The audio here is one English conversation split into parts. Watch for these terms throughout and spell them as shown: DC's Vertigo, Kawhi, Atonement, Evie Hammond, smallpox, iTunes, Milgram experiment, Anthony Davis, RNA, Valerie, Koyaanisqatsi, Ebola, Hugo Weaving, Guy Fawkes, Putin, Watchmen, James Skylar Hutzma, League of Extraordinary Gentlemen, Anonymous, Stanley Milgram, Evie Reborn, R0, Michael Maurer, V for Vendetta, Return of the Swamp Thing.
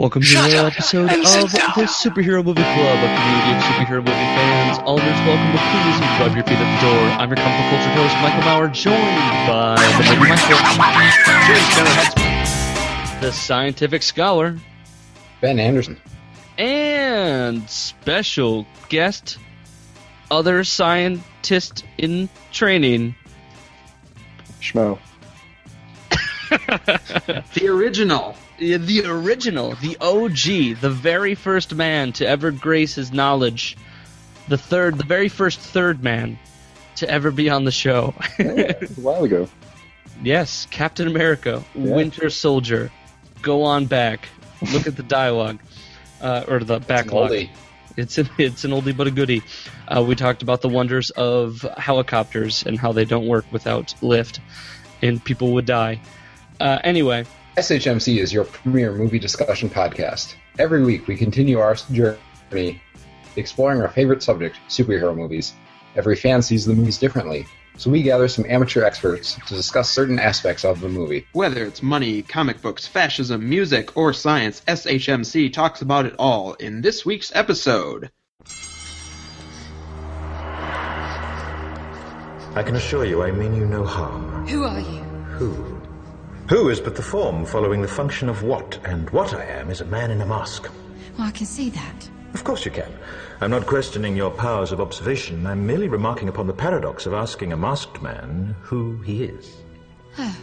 Welcome to another episode of the Superhero Movie Club, a community of superhero movie fans. Always welcome, but please do drive your feet at the door. I'm your comic culture host, Michael Maurer, joined by the scientific scholar, Ben Anderson, and special guest, other scientist in training, Shmoe. The original, the OG, the very first man to ever grace his knowledge, the very first third man to ever be on the show. Yeah, a while ago. Yes, Captain America, yeah. Winter Soldier, go on back. Look at the dialogue, or the backlog. It's an oldie but a goodie. We talked about the wonders of helicopters and how they don't work without lift, and people would die. Anyway. SHMC is your premier movie discussion podcast. Every week, we continue our journey exploring our favorite subject, superhero movies. Every fan sees the movies differently, so we gather some amateur experts to discuss certain aspects of the movie. Whether it's money, comic books, fascism, music, or science, SHMC talks about it all in this week's episode. I can assure you, I mean you no harm. Who are you? Who? Who is but the form following the function of what, and what I am is a man in a mask. Well, I can see that. Of course you can. I'm not questioning your powers of observation. I'm merely remarking upon the paradox of asking a masked man who he is. Oh,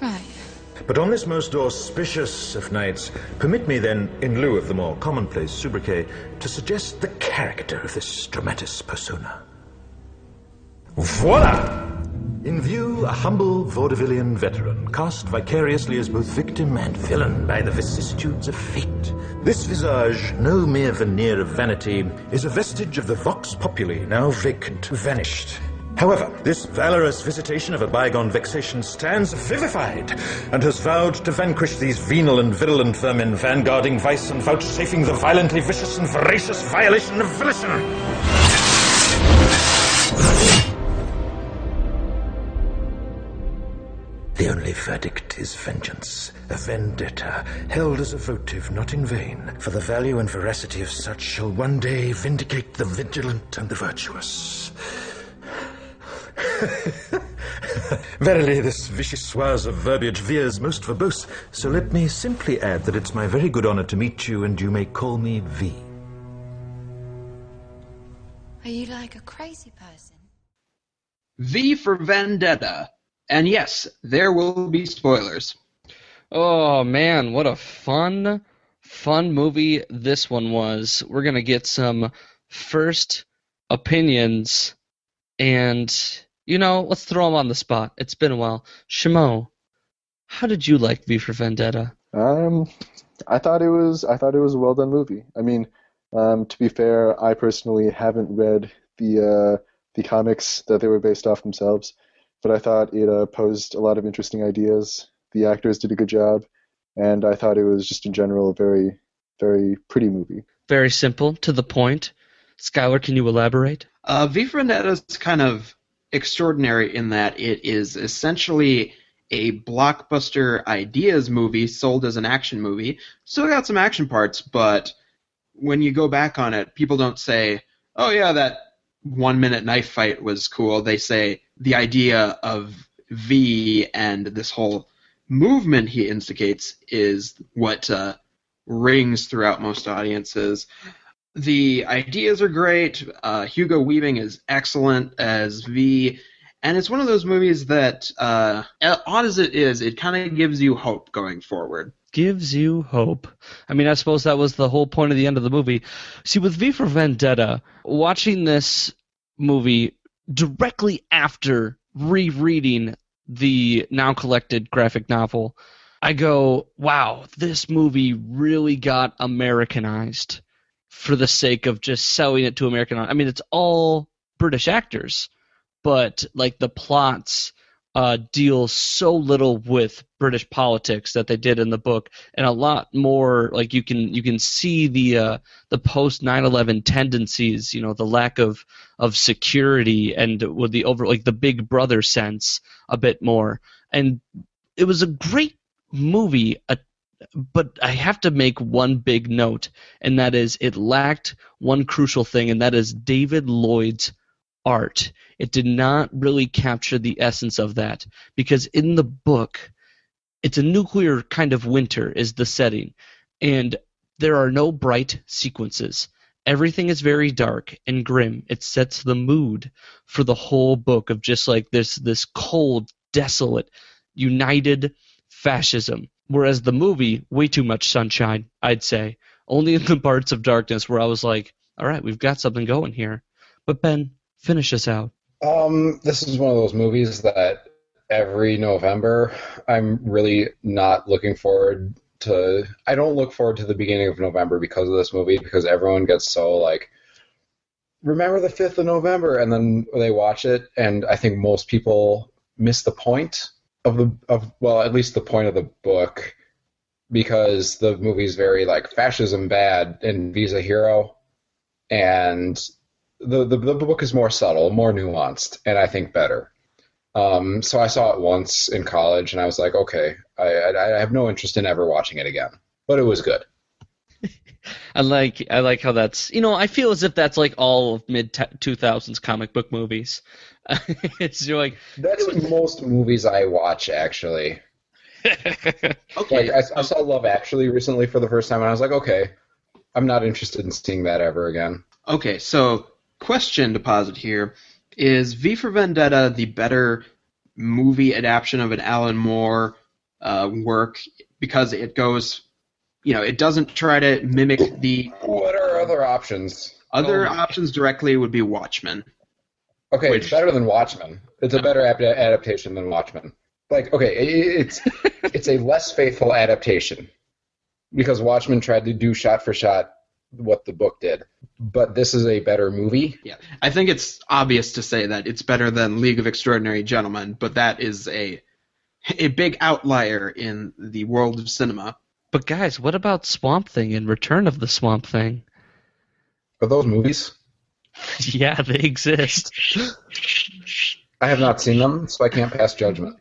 right. But on this most auspicious of nights, permit me then, in lieu of the more commonplace sobriquet, to suggest the character of this dramatis persona. Voila! In view, a humble vaudevillian veteran, cast vicariously as both victim and villain by the vicissitudes of fate. This visage, no mere veneer of vanity, is a vestige of the vox populi, now vacant, vanished. However, this valorous visitation of a bygone vexation stands vivified, and has vowed to vanquish these venal and virulent vermin, vanguarding vice and vouchsafing the violently vicious and voracious violation of volition. The only verdict is vengeance, a vendetta, held as a votive not in vain, for the value and veracity of such shall one day vindicate the vigilant and the virtuous. Verily, this vicious soise of verbiage veers most verbose, so let me simply add that it's my very good honor to meet you, and you may call me V. Are you like a crazy person? V for Vendetta. And yes, there will be spoilers. Oh, man, what a fun, fun movie this one was. We're going to get some first opinions, and, you know, let's throw them on the spot. It's been a while. Shmoe, how did you like V for Vendetta? I thought it was a well-done movie. I mean, to be fair, I personally haven't read the comics that they were based off themselves. But I thought it posed a lot of interesting ideas. The actors did a good job, and I thought it was just in general a very, very pretty movie. Very simple, to the point. Skylar, can you elaborate? V for Vendetta is kind of extraordinary in that it is essentially a blockbuster ideas movie sold as an action movie. Still got some action parts, but when you go back on it, people don't say, oh yeah, that 1-minute knife fight was cool. They say the idea of V and this whole movement he instigates is what rings throughout most audiences. The ideas are great. Hugo Weaving is excellent as V, and it's one of those movies that, odd as it is, it kind of gives you hope going forward. Gives you hope. I mean, I suppose that was the whole point of the end of the movie. See, with V for Vendetta, watching this movie directly after rereading the now collected graphic novel, I go, wow, this movie really got Americanized for the sake of just selling it to American. I mean, it's all British actors, but like the plots deal so little with British politics that they did in the book, and a lot more. Like you can see the post 9/11 tendencies. You know, the lack of security and with the over like the Big Brother sense a bit more. And it was a great movie But I have to make one big note, and that is it lacked one crucial thing, and that is David Lloyd's art. It did not really capture the essence of that, because in the book, it's a nuclear kind of winter is the setting, and there are no bright sequences. Everything is very dark and grim. It sets the mood for the whole book of just like this cold, desolate, united fascism. Whereas the movie, way too much sunshine, I'd say. Only in the parts of darkness where I was like, all right, we've got something going here. But Ben, finish us out. This is one of those movies that every November I'm really not looking forward to. I don't look forward to the beginning of November because of this movie, because everyone gets so like, remember the 5th of November, and then they watch it, and I think most people miss the point at least the point of the book, because the movie's very like fascism bad and V's a hero, and the book is more subtle, more nuanced, and I think better. So I saw it once in college, and I was like, okay, I have no interest in ever watching it again, but it was good. I like how that's, I feel as if that's like all of mid-2000s comic book movies. It's like that's most movies I watch, actually. Okay. Like, I saw Love Actually recently for the first time, and I was like, okay, I'm not interested in seeing that ever again. Okay, so question to posit here, is V for Vendetta the better movie adaptation of an Alan Moore work because it goes... it doesn't try to mimic the... What are other options? Other options directly would be Watchmen. Okay, it's better than Watchmen. It's a better adaptation than Watchmen. Like, okay, it's a less faithful adaptation, because Watchmen tried to do shot for shot what the book did. But this is a better movie. Yeah, I think it's obvious to say that it's better than League of Extraordinary Gentlemen, but that is a big outlier in the world of cinema. But guys, what about Swamp Thing and Return of the Swamp Thing? Are those movies? Yeah, they exist. I have not seen them, so I can't pass judgment.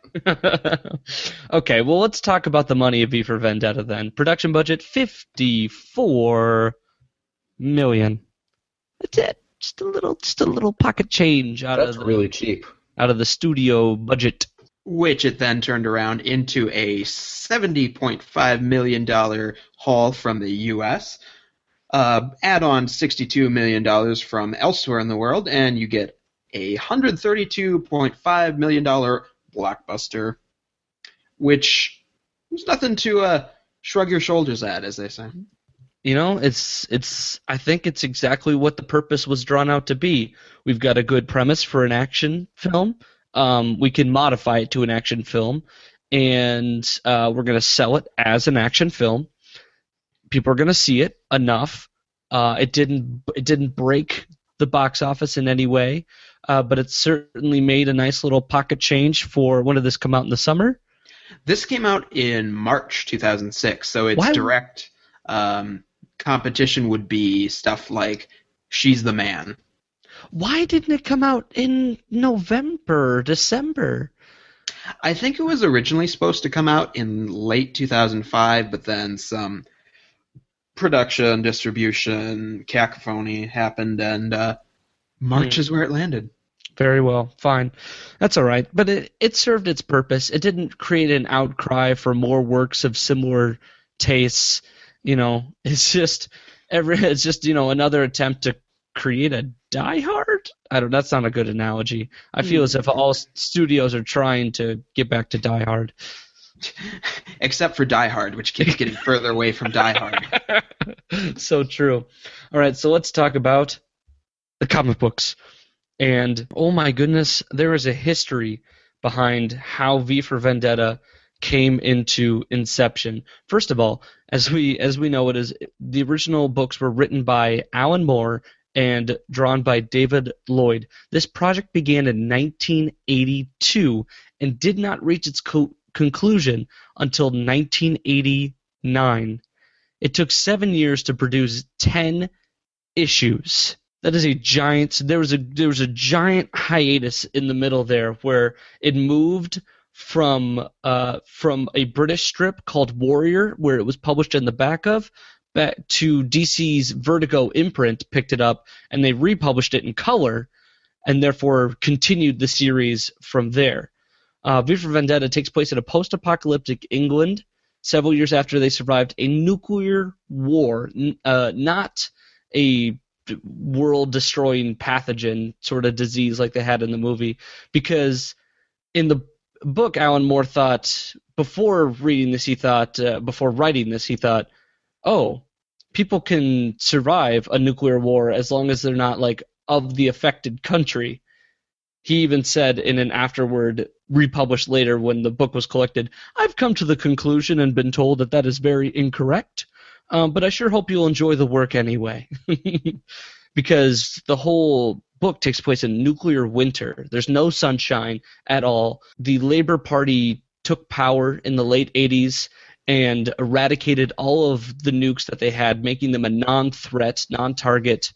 Okay, well, let's talk about the money of V for Vendetta then. Production budget, $54 million. That's it. Just a little pocket change out of the studio budget. Which it then turned around into a $70.5 million haul from the U.S., add on $62 million from elsewhere in the world, and you get a $132.5 million blockbuster, which is nothing to shrug your shoulders at, as they say. I think it's exactly what the purpose was drawn out to be. We've got a good premise for an action film. We can modify it to an action film, and we're going to sell it as an action film. People are going to see it enough. It didn't break the box office in any way, but it certainly made a nice little pocket change for, when did this come out in the summer? This came out in March 2006, so its direct competition would be stuff like She's the Man. Why didn't it come out in November, December? I think it was originally supposed to come out in late 2005, but then some production, distribution, cacophony happened, and March is where it landed. Very well, fine. That's all right. But it served its purpose. It didn't create an outcry for more works of similar tastes. It's just another attempt to create a Die Hard? I don't. That's not a good analogy. I feel as if all studios are trying to get back to Die Hard, except for Die Hard, which keeps getting further away from Die Hard. So true. All right, so let's talk about the comic books. And oh my goodness, there is a history behind how V for Vendetta came into inception. First of all, as we know, it is the original books were written by Alan Moore and drawn by David Lloyd. This project began in 1982 and did not reach its conclusion until 1989. It took 7 years to produce 10 issues. That is a giant... There was a giant hiatus in the middle there where it moved from a British strip called Warrior, where it was published in the back to DC's Vertigo imprint, picked it up, and they republished it in color, and therefore continued the series from there. V for Vendetta takes place in a post-apocalyptic England several years after they survived a nuclear war, not a world-destroying pathogen sort of disease like they had in the movie, because in the book, Alan Moore thought, before writing this, he thought, oh, people can survive a nuclear war as long as they're not like of the affected country. He even said in an afterword republished later when the book was collected, I've come to the conclusion and been told that is very incorrect, but I sure hope you'll enjoy the work anyway. Because the whole book takes place in nuclear winter. There's no sunshine at all. The Labour Party took power in the late 80s and eradicated all of the nukes that they had, making them a non-threat, non-target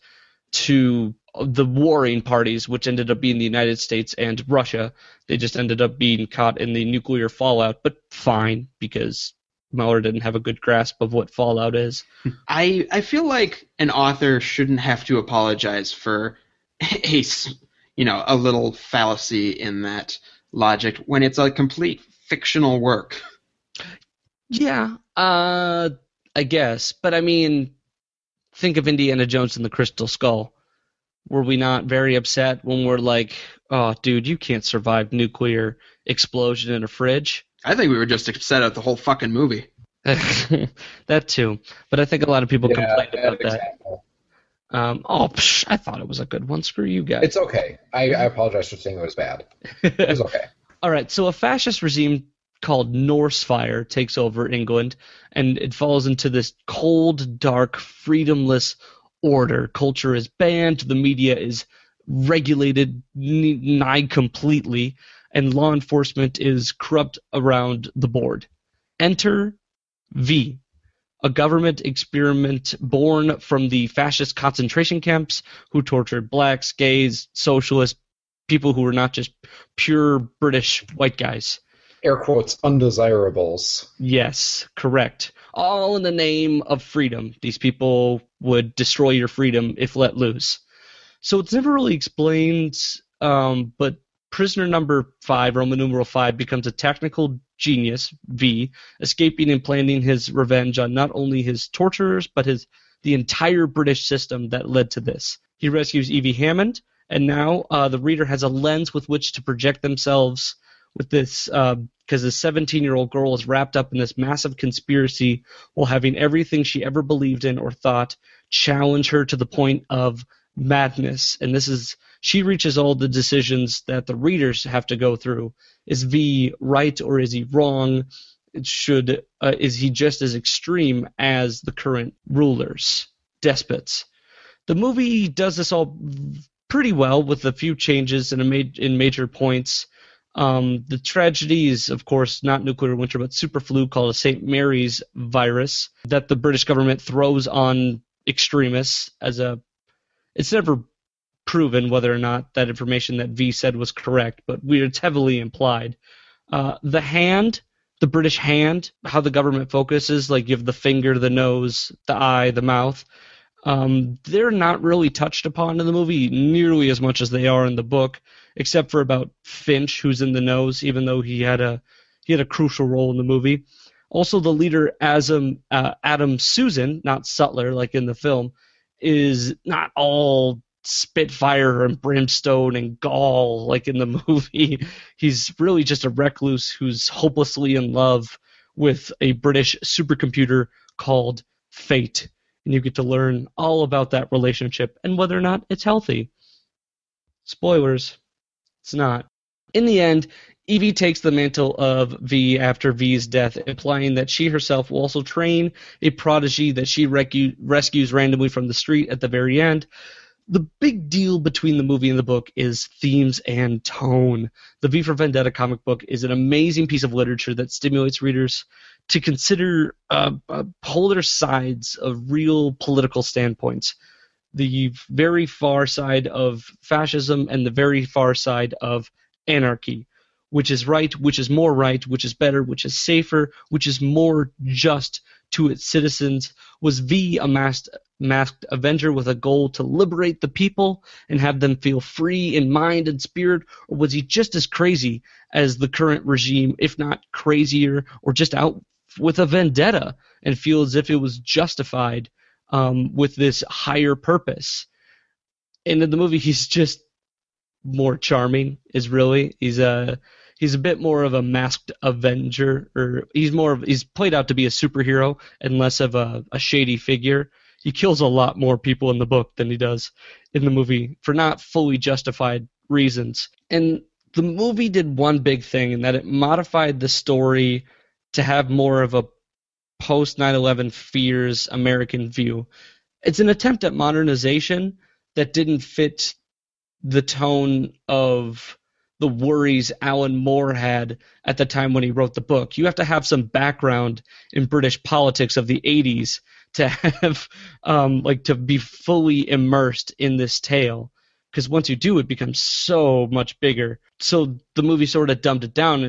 to the warring parties, which ended up being the United States and Russia. They just ended up being caught in the nuclear fallout, but fine, because Maurer didn't have a good grasp of what fallout is. I feel like an author shouldn't have to apologize for a little fallacy in that logic when it's a complete fictional work. Yeah, I guess. But I mean, think of Indiana Jones and the Crystal Skull. Were we not very upset when we're like, oh, dude, you can't survive nuclear explosion in a fridge? I think we were just upset at the whole fucking movie. That too. But I think a lot of people complained about that. I thought it was a good one. Screw you guys. It's okay. I apologize for saying it was bad. It was okay. All right, so a fascist regime called Norsefire takes over England, and it falls into this cold, dark, freedomless order. Culture is banned. The media is regulated nigh completely, and law enforcement is corrupt around the board. Enter V, a government experiment born from the fascist concentration camps who tortured blacks, gays, socialists, people who were not just pure British white guys. Air quotes, undesirables. Yes, correct. All in the name of freedom. These people would destroy your freedom if let loose. So it's never really explained, but prisoner number 5, Roman numeral 5, becomes a technical genius, V, escaping and planning his revenge on not only his torturers, but the entire British system that led to this. He rescues Evie Hammond, and now the reader has a lens with which to project themselves with this, because this 17-year-old girl is wrapped up in this massive conspiracy while having everything she ever believed in or thought challenge her to the point of madness. And this is, she reaches all the decisions that the readers have to go through. Is V right or is he wrong? Is he just as extreme as the current rulers, despots? The movie does this all pretty well with a few changes and in major points. The tragedy is, of course, not nuclear winter, but superflu called a Saint Mary's virus that the British government throws on extremists as it's never proven whether or not that information that V said was correct, but it's heavily implied. The British hand, how the government focuses, like you have the finger, the nose, the eye, the mouth, they're not really touched upon in the movie nearly as much as they are in the book, except for about Finch, who's in the nose, even though he had a crucial role in the movie. Also, the leader, Adam Susan, not Sutler, like in the film, is not all spitfire and brimstone and gall like in the movie. He's really just a recluse who's hopelessly in love with a British supercomputer called Fate. And you get to learn all about that relationship and whether or not it's healthy. Spoilers, it's not. In the end, Evie takes the mantle of V after V's death, implying that she herself will also train a prodigy that she rescues randomly from the street at the very end. The big deal between the movie and the book is themes and tone. The V for Vendetta comic book is an amazing piece of literature that stimulates readers to consider polar sides of real political standpoints. The very far side of fascism and the very far side of anarchy. which is right, which is more right, which is better, which is safer, which is more just to its citizens, was V, a masked avenger with a goal to liberate the people and have them feel free in mind and spirit, or was he just as crazy as the current regime, if not crazier, or just out with a vendetta and feel as if it was justified with this higher purpose? And in the movie, he's just more charming, is really. He's a bit more of a masked avenger, or he's played out to be a superhero and less of a shady figure. He kills a lot more people in the book than he does in the movie for not fully justified reasons. And the movie did one big thing in that it modified the story to have more of a post 9/11 fears American view. It's an attempt at modernization that didn't fit the tone of the worries Alan Moore had at the time when he wrote the book. You have to have some background in British politics of the 80s to have, to be fully immersed in this tale. Because once you do, it becomes so much bigger. So the movie sort of dumbed it down.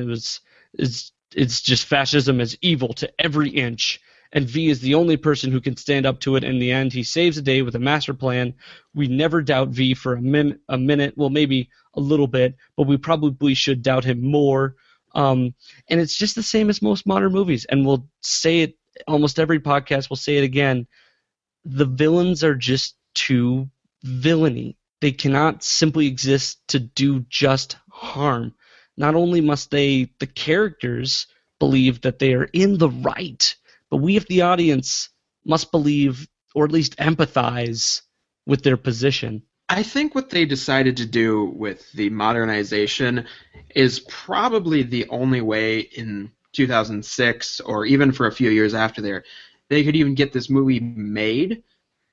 It's just fascism is evil to every inch. And V is the only person who can stand up to it. In the end, he saves the day with a master plan. We never doubt V for a minute, well, maybe a little bit, but we probably should doubt him more. And it's just the same as most modern movies. And we'll say it almost every podcast, we'll say it again. The villains are just too villainy. They cannot simply exist to do just harm. Not only must the characters believe that they are in the right, but we, if the audience, must believe or at least empathize with their position. I think what they decided to do with the modernization is probably the only way in 2006 or even for a few years after there they could even get this movie made,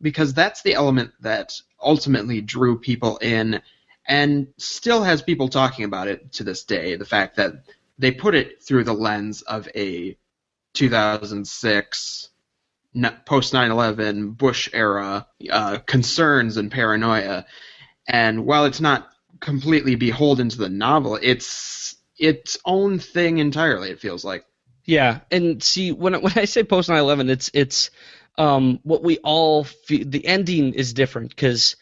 because that's the element that ultimately drew people in and still has people talking about it to this day, the fact that they put it through the lens of a 2006 post 9/11 Bush era concerns and paranoia. And while it's not completely beholden to the novel, it's its own thing entirely, it feels like. Yeah, and see, when I say post 9/11, it's what we all feel. The ending is different because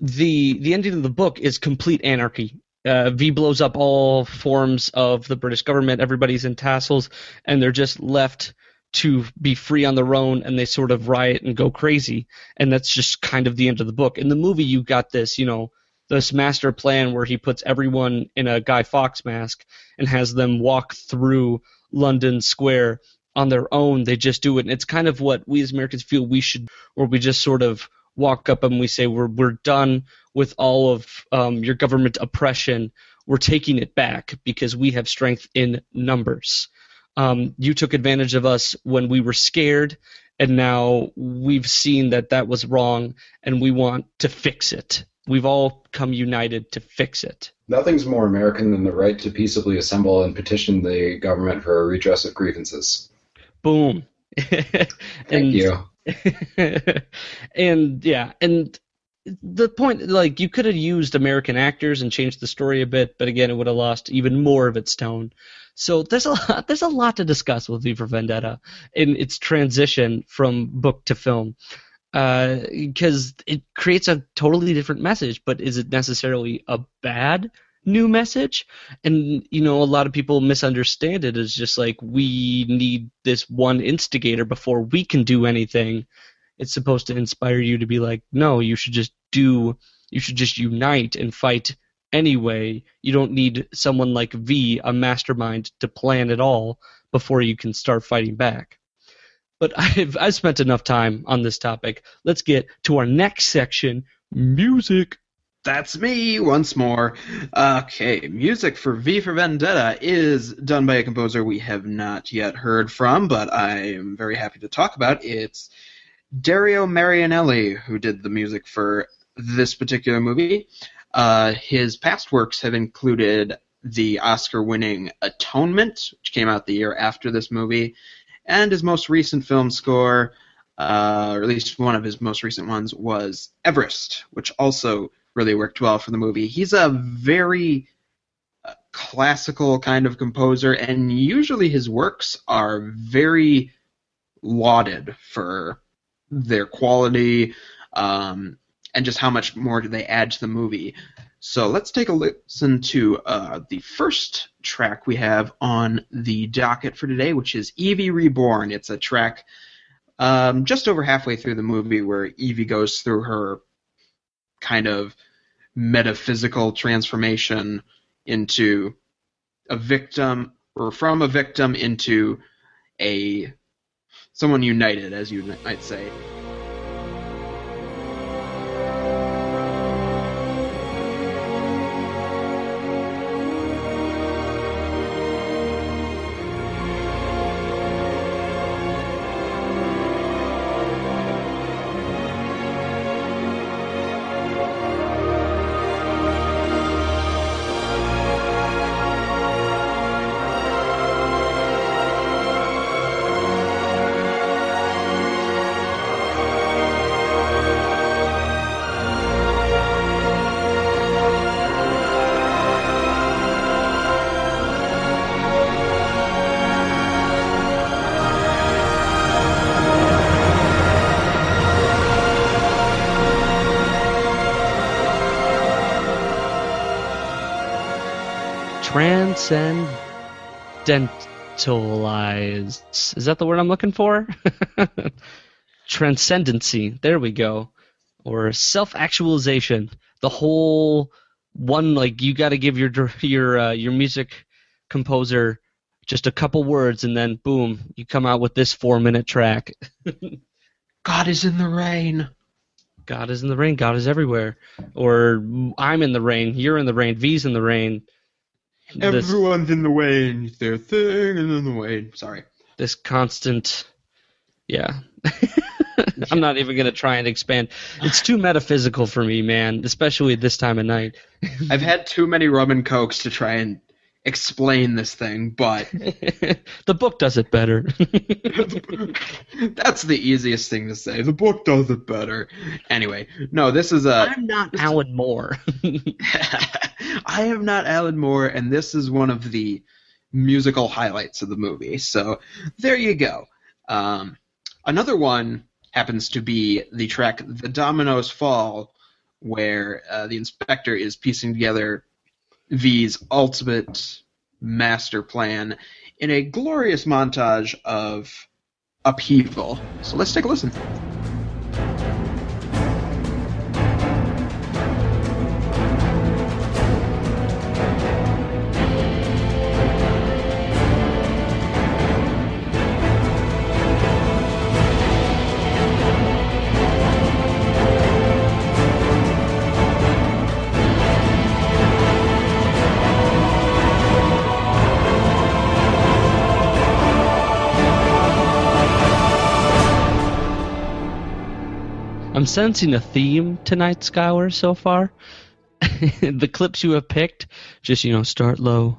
the ending of the book is complete anarchy. V blows up all forms of the British government. Everybody's in tassels, and they're just left to be free on their own, and they sort of riot and go crazy. And that's just kind of the end of the book. In the movie, you got this, this master plan where he puts everyone in a Guy Fawkes mask and has them walk through London Square on their own. They just do it. And it's kind of what we as Americans feel we should, or we just sort of walk up and we say, we're done with all of your government oppression. We're taking it back because we have strength in numbers. You took advantage of us when we were scared, and now we've seen that was wrong, and we want to fix it. We've all come united to fix it. Nothing's more American than the right to peaceably assemble and petition the government for a redress of grievances. Boom. Thank you. And yeah, and the point, you could have used American actors and changed the story a bit, but again, it would have lost even more of its tone. So there's a lot to discuss with V for Vendetta in its transition from book to film, because it creates a totally different message. But is it necessarily a bad new message? And a lot of people misunderstand it as just we need this one instigator before we can do anything. It's supposed to inspire you to be like, no, you should just unite and fight anyway. You don't need someone like V, a mastermind, to plan it all before you can start fighting back. But I've spent enough time on this topic. Let's get to our next section, music. That's me once more. Okay, music for V for Vendetta is done by a composer we have not yet heard from, but I am very happy to talk about. It's Dario Marianelli, who did the music for this particular movie. His past works have included the Oscar-winning Atonement, which came out the year after this movie, and his most recent film score, or at least one of his most recent ones, was Everest, which also really worked well for the movie. He's a very classical kind of composer, and usually his works are very lauded for their quality, and just how much more do they add to the movie. So let's take a listen to the first track we have on the docket for today, which is Evie Reborn. It's a track just over halfway through the movie where Evie goes through her kind of metaphysical transformation into a victim, or from a victim into a someone united, as you might say. Transcendentalized. Is that the word I'm looking for? Transcendency. There we go. Or self-actualization. The whole one, like, you got to give your music composer just a couple words, and then boom, you come out with this 4-minute track. God is in the rain. God is in the rain. God is everywhere. Or I'm in the rain. You're in the rain. V's in the rain. Everyone's in the way. Their thing is in the way. Sorry. This constant, yeah. I'm not even going to try and expand. It's too metaphysical for me, man, especially this time of night. I've had too many rum and cokes to try and explain this thing, but... The book does it better. That's the easiest thing to say. The book does it better. Anyway, no, this is a... I'm not Alan Moore. I am not Alan Moore, and this is one of the musical highlights of the movie. So there you go. Another one happens to be the track The Dominoes Fall, where the inspector is piecing together V's ultimate master plan in a glorious montage of upheaval. So let's take a listen. I'm sensing a theme tonight, Skylar, so far. The clips you have picked, just, you know, start low,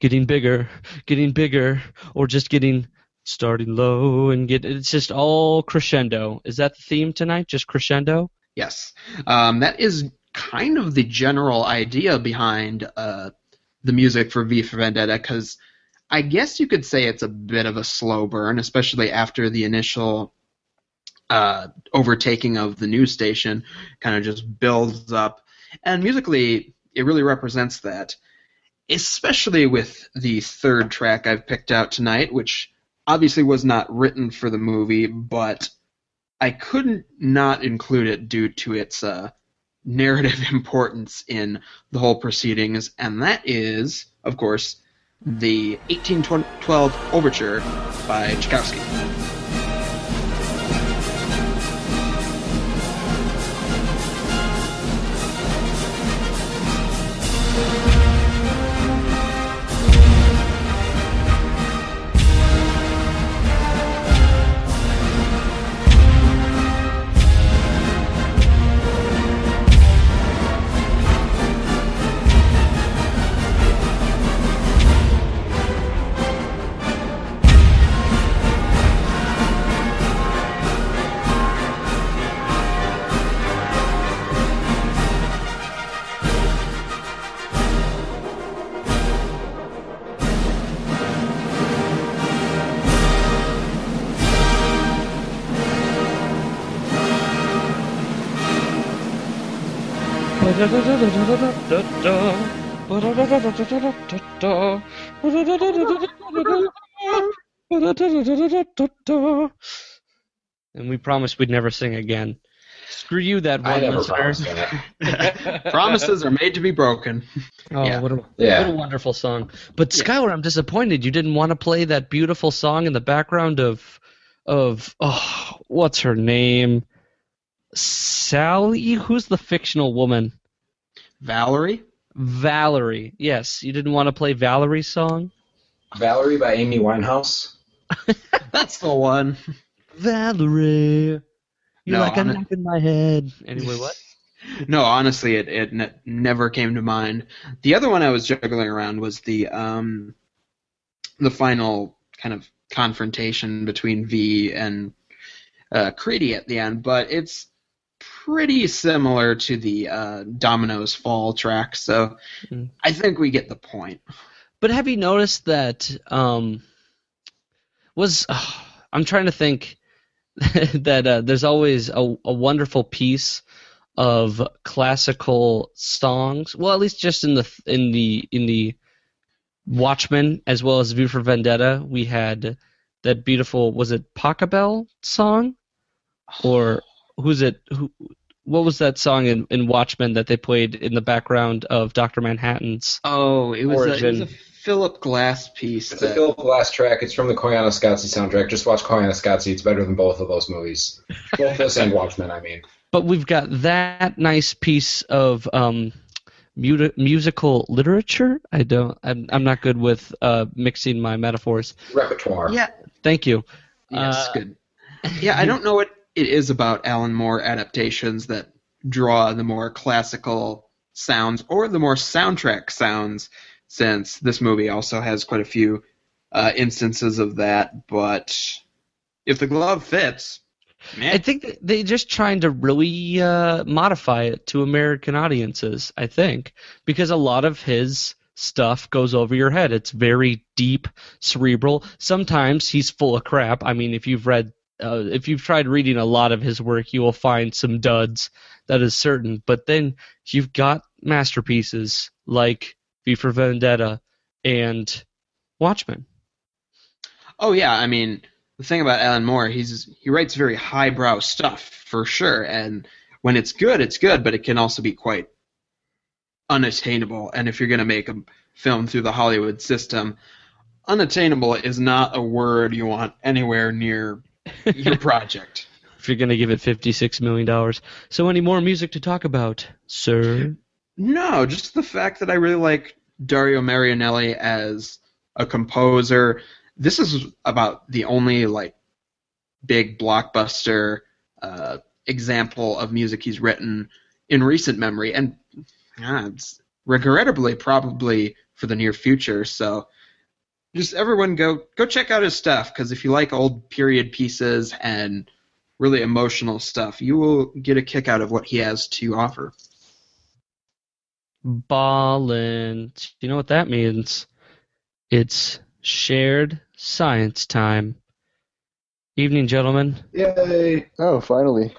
getting bigger, or just getting, starting low and get, it's just all crescendo. Is that the theme tonight, just crescendo? Yes. That is kind of the general idea behind the music for V for Vendetta, because I guess you could say it's a bit of a slow burn, especially after the initial... overtaking of the news station kind of just builds up, and musically it really represents that, especially with the third track I've picked out tonight, which obviously was not written for the movie, but I couldn't not include it due to its narrative importance in the whole proceedings, and that is, of course, the 1812 Overture by Tchaikovsky. And we promised we'd never sing again. Screw you, that one listener. Promises are made to be broken. Oh, yeah. What a wonderful song. But Skylar, I'm disappointed you didn't want to play that beautiful song in the background of what's her name? Sally? Who's the fictional woman? Valerie. Yes, you didn't want to play Valerie's song? Valerie by Amy Winehouse. That's the one. Valerie. You're like, I'm knocking my head. Anyway, what? No, honestly, it never came to mind. The other one I was juggling around was the final kind of confrontation between V and Creedy at the end, but it's pretty similar to the Domino's Fall track, so I think we get the point. But have you noticed that I'm trying to think that there's always a wonderful piece of classical songs. Well, at least just in the Watchmen as well as V for Vendetta, we had that beautiful, was it Pachelbel song, or who's it? What was that song in Watchmen that they played in the background of Dr. Manhattan's? Oh, it was a Philip Glass piece. It's a Philip Glass track. It's from the Koyaanisqatsi soundtrack. Just watch Koyaanisqatsi. It's better than both of those movies. Both this and Watchmen, I mean. But we've got that nice piece of musical literature. I'm not good with mixing my metaphors. Repertoire. Yeah. Thank you. Yes, good. Yeah, I don't know what it is about Alan Moore adaptations that draw the more classical sounds or the more soundtrack sounds, since this movie also has quite a few instances of that. But if the glove fits, man. I think they're just trying to really modify it to American audiences, I think, because a lot of his stuff goes over your head. It's very deep, cerebral. Sometimes he's full of crap. I mean, if you've tried reading a lot of his work, you will find some duds, that is certain. But then you've got masterpieces like V for Vendetta and Watchmen. Oh yeah, I mean, the thing about Alan Moore, he writes very highbrow stuff for sure, and when it's good, but it can also be quite unattainable. And if you're going to make a film through the Hollywood system, unattainable is not a word you want anywhere near your project. If you're going to give it $56 million. So any more music to talk about, sir? No, just the fact that I really like Dario Marianelli as a composer. This is about the only big blockbuster example of music he's written in recent memory, and it's regrettably probably for the near future, so... Just everyone go check out his stuff, because if you like old period pieces and really emotional stuff, you will get a kick out of what he has to offer. Ballin'. You know what that means? It's shared science time. Evening, gentlemen. Yay! Oh, finally.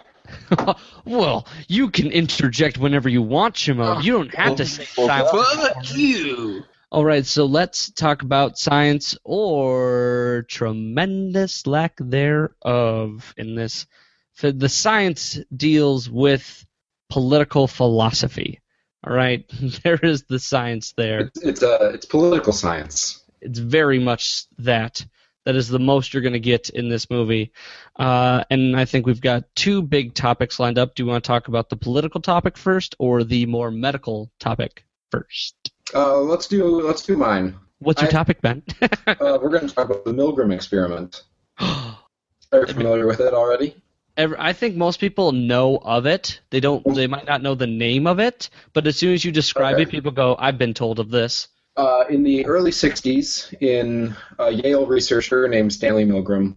Well, you can interject whenever you want, Shmoe. You don't have to say science. Fuck you! All right, so let's talk about science or tremendous lack thereof in this. So the science deals with political philosophy. All right, there is the science there. It's political science. It's very much that. That is the most you're going to get in this movie. And I think we've got two big topics lined up. Do you want to talk about the political topic first or the more medical topic first? Let's do mine. What's your topic, Ben? We're going to talk about the Milgram experiment. Are you familiar with it already? I think most people know of it. They might not know the name of it, but as soon as you describe it, people go, I've been told of this. In the early 60s, a Yale researcher named Stanley Milgram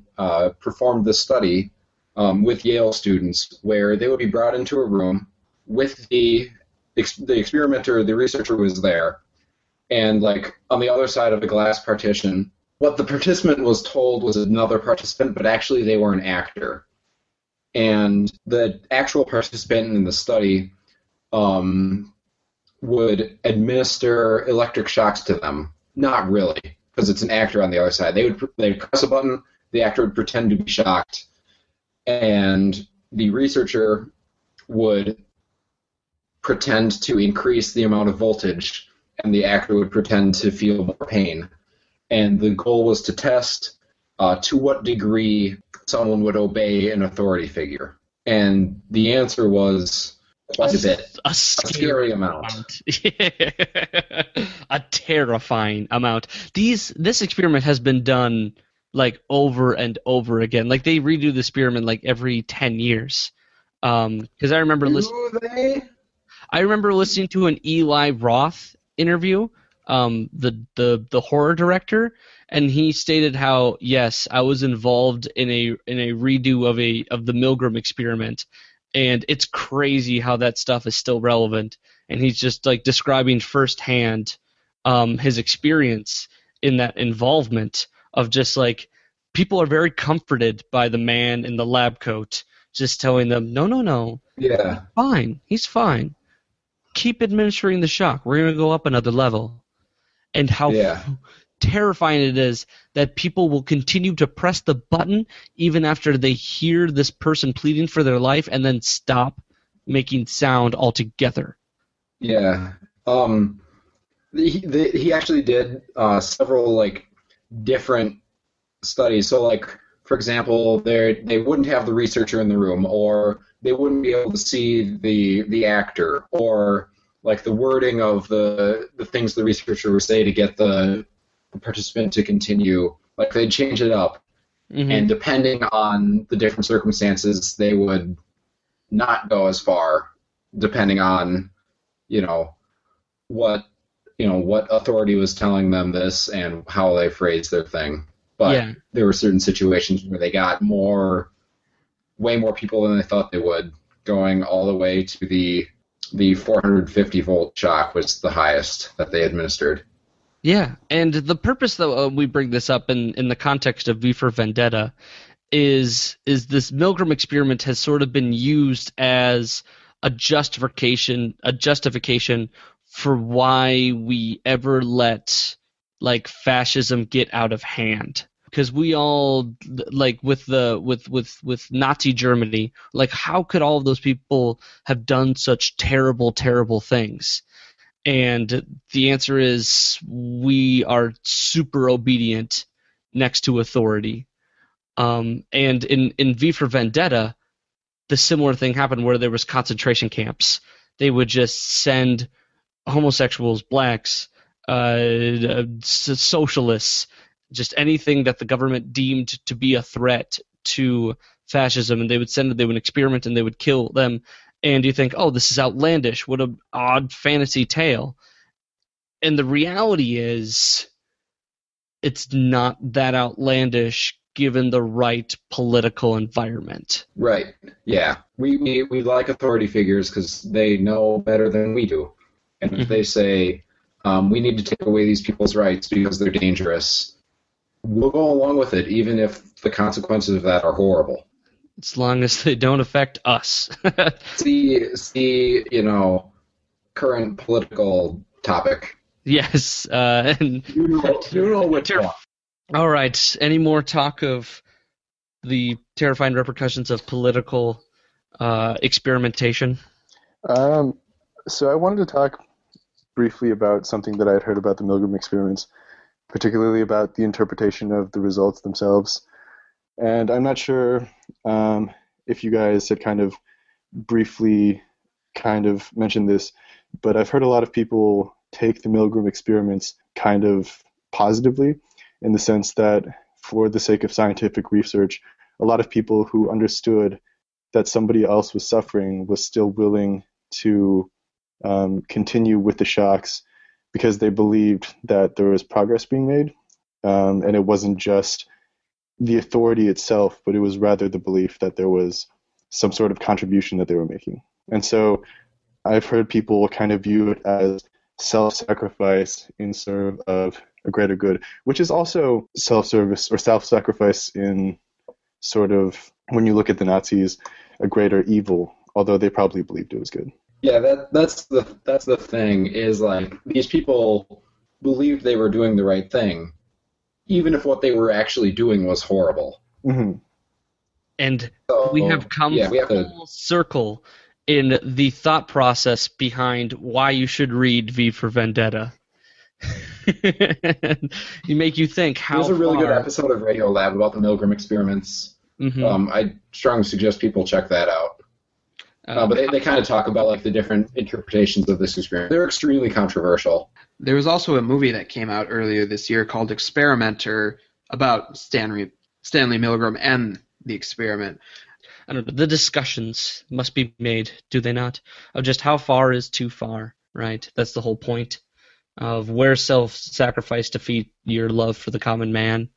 performed this study with Yale students, where they would be brought into a room with the researcher was there, and on the other side of a glass partition, what the participant was told was another participant, but actually they were an actor. And the actual participant in the study would administer electric shocks to them. Not really, because it's an actor on the other side. They'd press a button, the actor would pretend to be shocked, and the researcher would pretend to increase the amount of voltage, and the actor would pretend to feel more pain. And the goal was to test to what degree someone would obey an authority figure. And the answer was quite a bit. A scary amount. Yeah. A terrifying amount. This experiment has been done like over and over again. Like they redo the experiment like every 10 years. Because I remember listening to an Eli Roth interview, the horror director, and he stated how, yes, I was involved in a redo of the Milgram experiment, and it's crazy how that stuff is still relevant. And he's just like describing firsthand his experience in that involvement of just like people are very comforted by the man in the lab coat just telling them, no, yeah, he's fine. Keep administering the shock. We're going to go up another level. And how terrifying it is that people will continue to press the button even after they hear this person pleading for their life and then stop making sound altogether. Yeah. He actually did several like different studies. So like, for example, they wouldn't have the researcher in the room, or they wouldn't be able to see the actor, or like the wording of the things the researcher would say to get the participant to continue. Like they'd change it up, and depending on the different circumstances, they would not go as far, depending on what authority was telling them this and how they phrased their thing. But there were certain situations where they got way more people than they thought they would, going all the way to the 450-volt shock was the highest that they administered. Yeah, and the purpose that we bring this up in the context of V for Vendetta is this Milgram experiment has sort of been used as a justification for why we ever let like fascism get out of hand. Because we all, like with Nazi Germany, like how could all of those people have done such terrible, terrible things? And the answer is we are super obedient next to authority. And in V for Vendetta, the similar thing happened where there was concentration camps. They would just send homosexuals, blacks, socialists, just anything that the government deemed to be a threat to fascism, and they would experiment and they would kill them. And you think, oh, this is outlandish. What an odd fantasy tale. And the reality is it's not that outlandish given the right political environment. Right, yeah. We like authority figures because they know better than we do. And if they say, we need to take away these people's rights because they're dangerous, we'll go along with it, even if the consequences of that are horrible. As long as they don't affect us. Current political topic. Yes. And you know what. All right. Any more talk of the terrifying repercussions of political experimentation? So I wanted to talk briefly about something that I had heard about the Milgram experiments, particularly about the interpretation of the results themselves. And I'm not sure if you guys had briefly mentioned this, but I've heard a lot of people take the Milgram experiments kind of positively, in the sense that for the sake of scientific research, a lot of people who understood that somebody else was suffering was still willing to continue with the shocks, because they believed that there was progress being made, and it wasn't just the authority itself, but it was rather the belief that there was some sort of contribution that they were making. And so I've heard people kind of view it as self-sacrifice in serve of a greater good, which is also self-service or self-sacrifice in sort of, when you look at the Nazis, a greater evil, although they probably believed it was good. Yeah, that's the thing, is like these people believed they were doing the right thing, even if what they were actually doing was horrible. Mm-hmm. And so, we have come full circle in the thought process behind why you should read V for Vendetta. You make you think how far... There's a really good episode of Radio Lab about the Milgram experiments. Mm-hmm. I strongly suggest people check that out. But they kind of talk about like the different interpretations of this experiment. They're extremely controversial. There was also a movie that came out earlier this year called Experimenter about Stanley Milgram and the experiment. I don't know. The discussions must be made, do they not, of just how far is too far, right? That's the whole point of where self-sacrifice defeat your love for the common man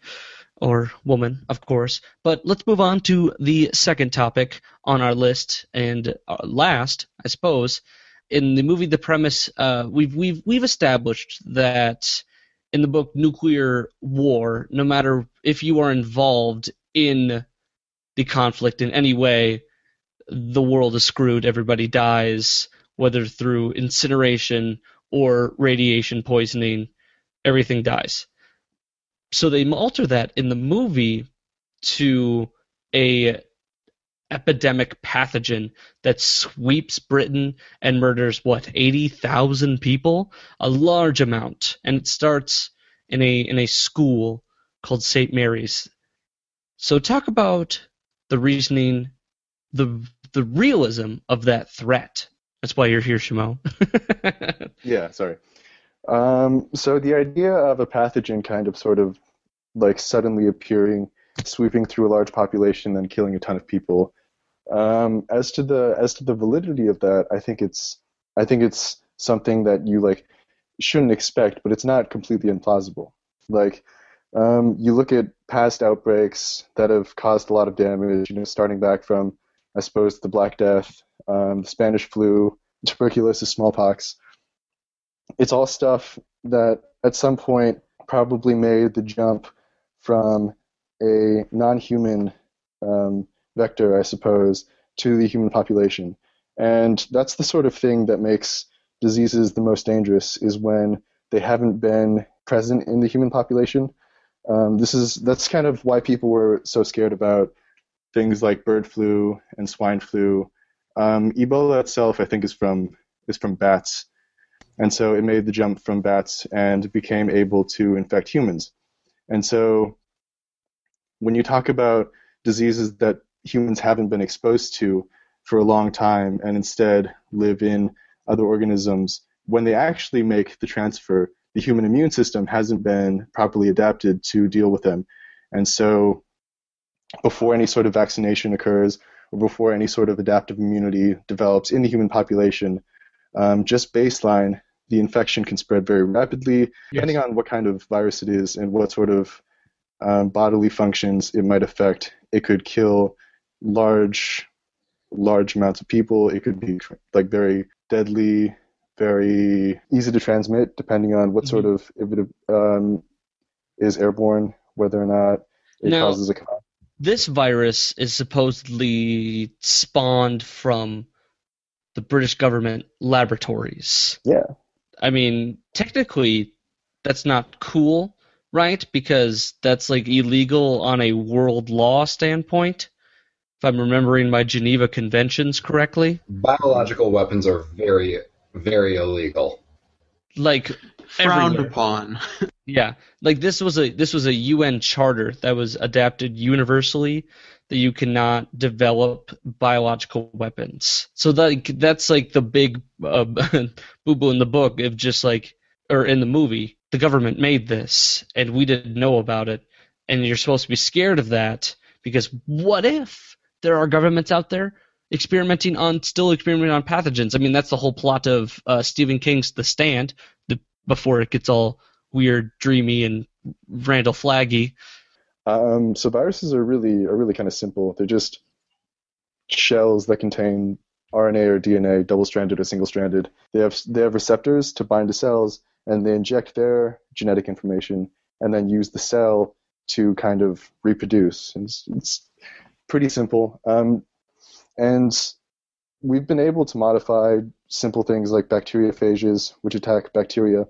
or woman, of course. But let's move on to the second topic on our list, and last, I suppose, in the movie, the premise, we've established that in the book Nuclear War, no matter if you are involved in the conflict in any way, the world is screwed. Everybody dies, whether through incineration or radiation poisoning, everything dies. So they alter that in the movie to a epidemic pathogen that sweeps Britain and murders, 80,000 people? A large amount. And it starts in a school called Saint Mary's. So talk about the reasoning, the realism of that threat. That's why you're here, Shmoe. Yeah, sorry. So the idea of a pathogen kind of sort of like suddenly appearing, sweeping through a large population, then killing a ton of people. As to the validity of that, I think it's something that you like shouldn't expect, but it's not completely implausible. Like you look at past outbreaks that have caused a lot of damage, starting back from, I suppose, the Black Death, the Spanish flu, tuberculosis, smallpox. It's all stuff that at some point probably made the jump from a non-human vector, I suppose, to the human population. And that's the sort of thing that makes diseases the most dangerous, is when they haven't been present in the human population. That's kind of why people were so scared about things like bird flu and swine flu. Ebola itself, I think, is from bats. And so it made the jump from bats and became able to infect humans. And so when you talk about diseases that humans haven't been exposed to for a long time and instead live in other organisms, when they actually make the transfer, the human immune system hasn't been properly adapted to deal with them. And so before any sort of vaccination occurs or before any sort of adaptive immunity develops in the human population, just baseline, the infection can spread very rapidly, depending on what kind of virus it is and what sort of bodily functions it might affect. It could kill large amounts of people. It could be like very deadly, very easy to transmit, depending on what sort of, if it is airborne, whether or not it causes a cough. This virus is supposedly spawned from the British government laboratories. Yeah. I mean, technically, that's not cool, right? Because that's like illegal on a world law standpoint, if I'm remembering my Geneva Conventions correctly. Biological weapons are very, very illegal. Like frowned upon. Yeah. Like this was a UN charter that was adapted universally that you cannot develop biological weapons. So that's like the big boo-boo in the book, of just like, or in the movie, the government made this and we didn't know about it, and you're supposed to be scared of that because what if there are governments out there experimenting on pathogens? I mean, that's the whole plot of Stephen King's The Stand, before it gets all weird, dreamy, and Randall Flaggy. So viruses are really kind of simple. They're just shells that contain RNA or DNA, double-stranded or single-stranded. They have receptors to bind to cells, and they inject their genetic information and then use the cell to kind of reproduce. It's pretty simple. And we've been able to modify simple things like bacteriophages, which attack bacteria.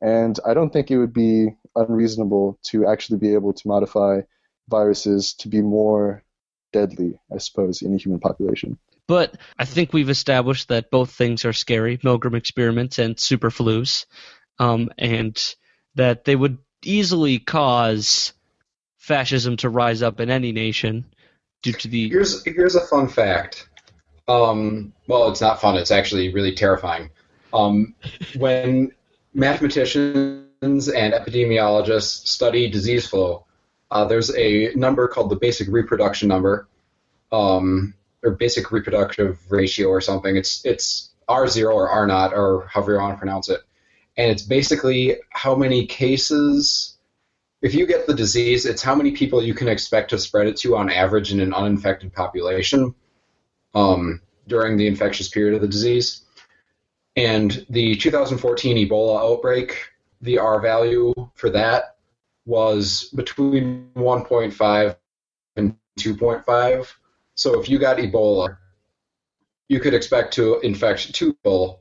And I don't think it would be unreasonable to actually be able to modify viruses to be more deadly, I suppose, in a human population. But I think we've established that both things are scary, Milgram experiments and superflus, and that they would easily cause fascism to rise up in any nation due to the... Here's a fun fact. Well, it's not fun. It's actually really terrifying. When mathematicians and epidemiologists study disease flow, there's a number called the basic reproduction number, or basic reproductive ratio or something. It's R0 or R0 or however you want to pronounce it. And it's basically how many cases, if you get the disease, it's how many people you can expect to spread it to on average in an uninfected population during the infectious period of the disease. And the 2014 Ebola outbreak, the R value for that was between 1.5 and 2.5. So if you got Ebola, you could expect to infect two people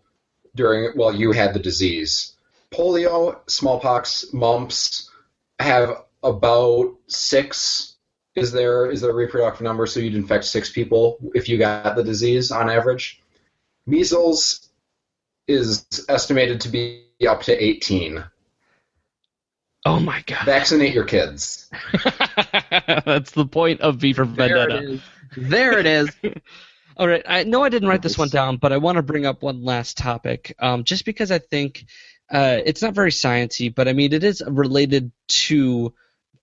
while you had the disease. Polio, smallpox, mumps have about six is their reproductive number, so you'd infect six people if you got the disease on average. Measles is estimated to be up to 18. Oh my god. Vaccinate your kids. That's the point of V for Vendetta. There it is. All right. I know I didn't write this one down, but I want to bring up one last topic, just because I think it's not very sciencey, but I mean it is related to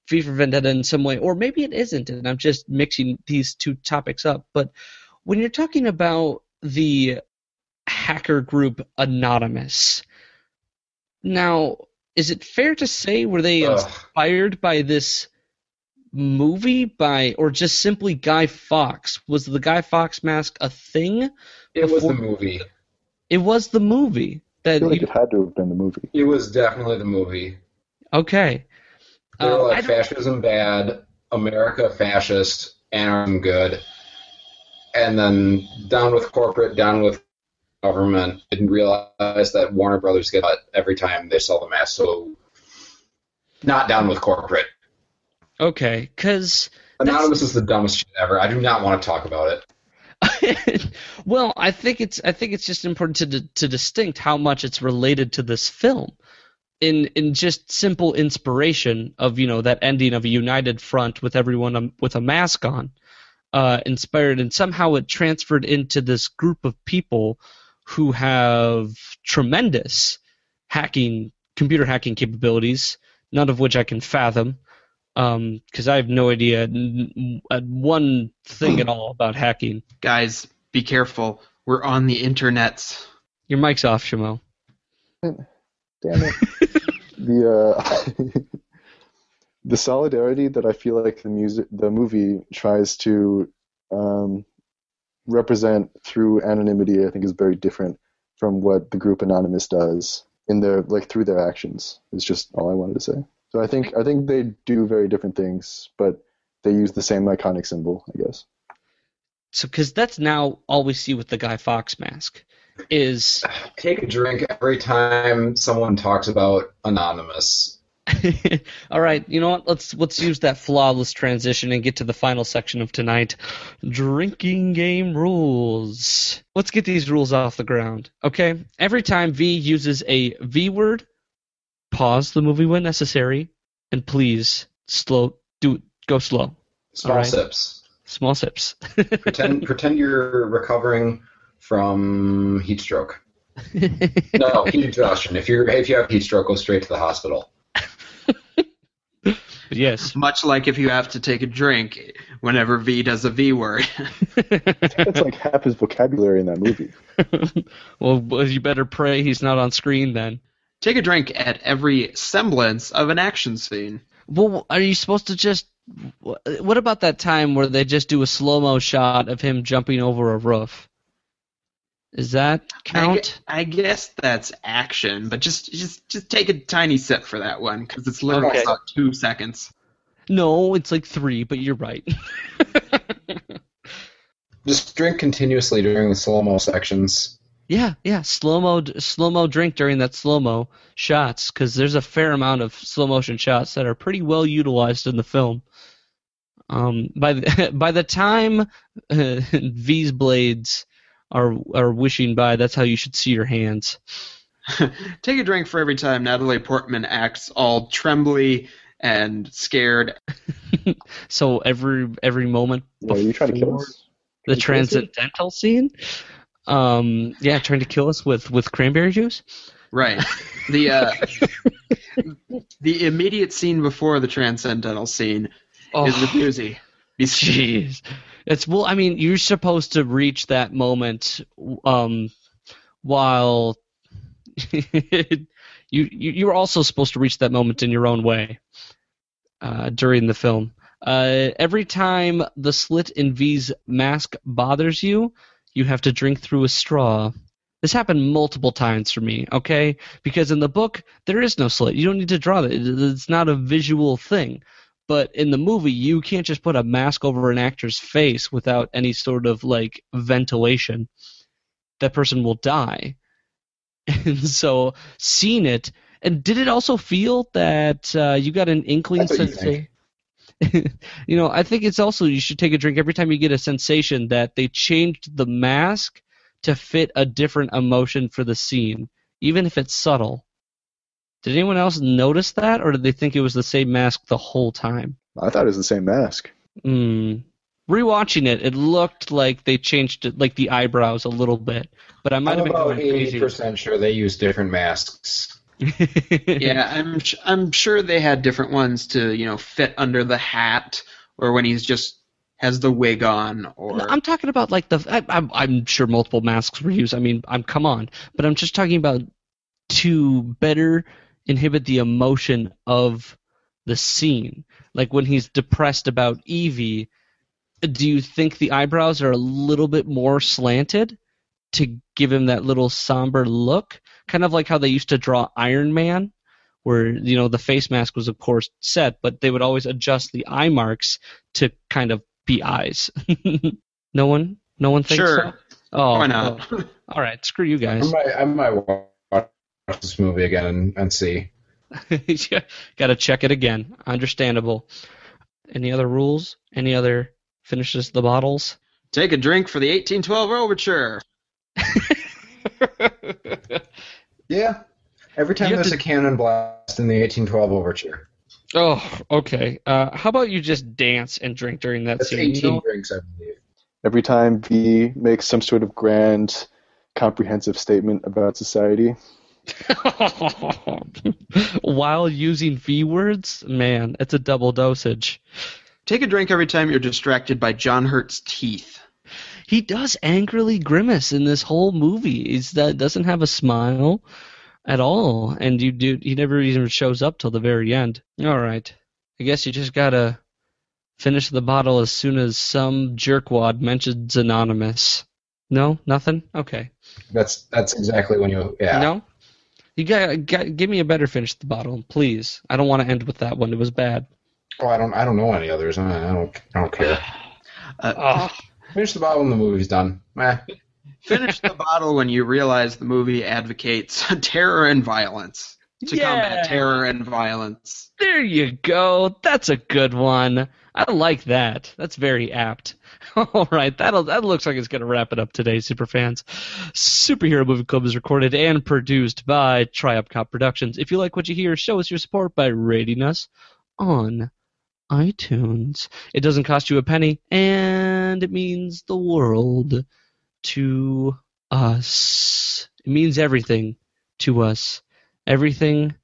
V for Vendetta in some way, or maybe it isn't, and I'm just mixing these two topics up. But when you're talking about the hacker group Anonymous, now is it fair to say were they inspired by this movie or just simply Guy Fawkes? Was the Guy Fawkes mask a thing? It was the movie. It was the movie. I feel like it had to have been the movie. It was definitely the movie. Okay. They were like fascism bad, America fascist, anarchism good, and then down with corporate, down with government. Didn't realize that Warner Brothers get cut every time they sell the mask, so not down with corporate. Okay, because... Anonymous is the dumbest shit ever. I do not want to talk about it. Well, I think it's just important to distinct how much it's related to this film, in just simple inspiration of, you know, that ending of a united front with everyone with a mask on, inspired, and somehow it transferred into this group of people who have tremendous computer hacking capabilities, none of which I can fathom. Because I have no idea one thing at all about hacking. Guys, be careful. We're on the internets. Your mic's off, Shmoe. Damn it. The solidarity that I feel like the movie tries to represent through anonymity, I think, is very different from what the group Anonymous does in their through their actions. Is just all I wanted to say. So I think they do very different things, but they use the same iconic symbol, I guess. So, because that's now all we see with the Guy Fawkes mask is... Take a drink every time someone talks about Anonymous. All right, you know what? Let's use that flawless transition and get to the final section of tonight. Drinking game rules. Let's get these rules off the ground, okay? Every time V uses a V word, pause the movie when necessary, and please go slow. Small sips. pretend you're recovering from heat stroke. No, heat exhaustion. If you have heat stroke, go straight to the hospital. Yes. Much like if you have to take a drink whenever V does a V word. That's like half his vocabulary in that movie. Well, you better pray he's not on screen then. Take a drink at every semblance of an action scene. Well, are you supposed to just... What about that time where they just do a slow-mo shot of him jumping over a roof? Does that count? I guess that's action, but just take a tiny sip for that one, because it's literally about 2 seconds. No, it's like 3, but you're right. Just drink continuously during the slow-mo sections. Yeah, slow-mo drink during that slow-mo shots, because there's a fair amount of slow-motion shots that are pretty well utilized in the film. By the time V's blades are wishing by, that's how you should see your hands. Take a drink for every time Natalie Portman acts all trembly and scared. So every moment before you try to kill us? The transcendental scene? Yeah, trying to kill us with cranberry juice? Right. The immediate scene before the transcendental scene is the doozy. Jeez. You're supposed to reach that moment while you're also supposed to reach that moment in your own way during the film. Every time the slit in V's mask bothers you, you have to drink through a straw. This happened multiple times for me, okay? Because in the book, there is no slit. You don't need to draw it. It's not a visual thing. But in the movie, you can't just put a mask over an actor's face without any sort of, ventilation. That person will die. And so, seeing it, and did it also feel that you got an inkling sensation? I think it's also you should take a drink every time you get a sensation that they changed the mask to fit a different emotion for the scene, even if it's subtle. Did anyone else notice that, or did they think it was the same mask the whole time? I thought it was the same mask. Rewatching it, it looked like they changed it, like the eyebrows a little bit. But I might have been about 80% sure they used different masks. Yeah, I'm sure they had different ones to fit under the hat, or when he's just has the wig on. Or I'm talking about I'm sure multiple masks were used. But I'm just talking about to better inhibit the emotion of the scene. Like when he's depressed about Evie. Do you think the eyebrows are a little bit more slanted to give him that little somber look? Kind of like how they used to draw Iron Man, where, the face mask was, of course, set, but they would always adjust the eye marks to kind of be eyes. No one thinks so? Oh, why not? Oh. All right, screw you guys. I might watch this movie again and see. Yeah, got to check it again. Understandable. Any other rules? Any other... Finishes the bottles. Take a drink for the 1812 Overture. Yeah. Every time there's a cannon blast in the 1812 Overture. Oh, okay. How about you just dance and drink during that scene? 18 drinks, I believe. Every time V makes some sort of grand, comprehensive statement about society. While using V words? Man, it's a double dosage. Take a drink every time you're distracted by John Hurt's teeth. He does angrily grimace in this whole movie. He doesn't have a smile at all, and he never even shows up till the very end. All right. I guess you just got to finish the bottle as soon as some jerkwad mentions Anonymous. No? Nothing? Okay. That's exactly when you – yeah. No? You got give me a better finish the bottle, please. I don't want to end with that one. It was bad. Oh, I don't know any others. I don't care. Finish the bottle when the movie's done. Finish the bottle when you realize the movie advocates terror and violence combat terror and violence. There you go. That's a good one. I like that. That's very apt. All right, that looks like it's going to wrap it up today, superfans. Superhero Movie Club is recorded and produced by Triumph Cop Productions. If you like what you hear, show us your support by rating us on iTunes. It doesn't cost you a penny, and it means the world to us. It means everything to us. Everything.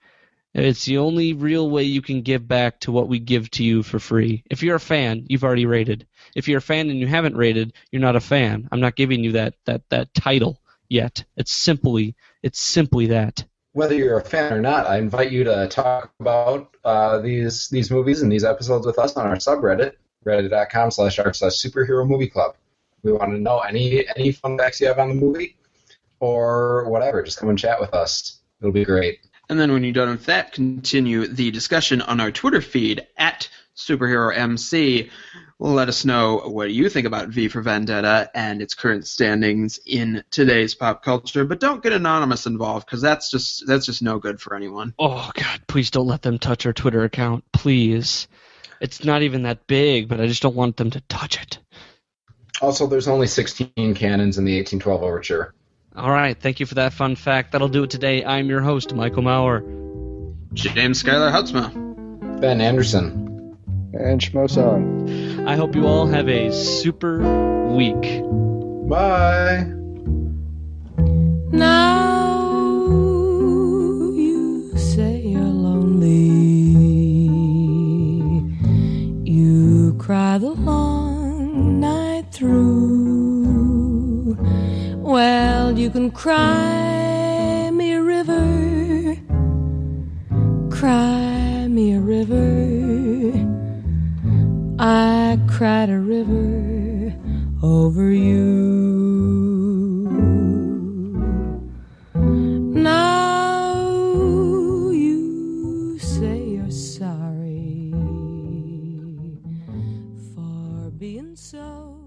It's the only real way you can give back to what we give to you for free. If you're a fan, you've already rated. If you're a fan and you haven't rated, you're not a fan. I'm not giving you that title yet. It's simply that. Whether you're a fan or not, I invite you to talk about these movies and these episodes with us on our subreddit, reddit.com/r/superhero movie club. We want to know any fun facts you have on the movie or whatever. Just come and chat with us. It'll be great. And then when you're done with that, continue the discussion on our Twitter feed at SuperheroMC. Let us know what you think about V for Vendetta and its current standings in today's pop culture. But don't get Anonymous involved, because that's just no good for anyone. Oh, God, please don't let them touch our Twitter account. Please. It's not even that big, but I just don't want them to touch it. Also, there's only 16 cannons in the 1812 Overture. All right, thank you for that fun fact. That'll do it today. I'm your host, Michael Maurer. James Skylar Hutzma. Ben Anderson. And Shmoe Song. I hope you all have a super week. Bye. Now you say you're lonely. You cry the long night through. Well, you can cry me a river, cry me a river. I cried a river over you. Now you say you're sorry for being so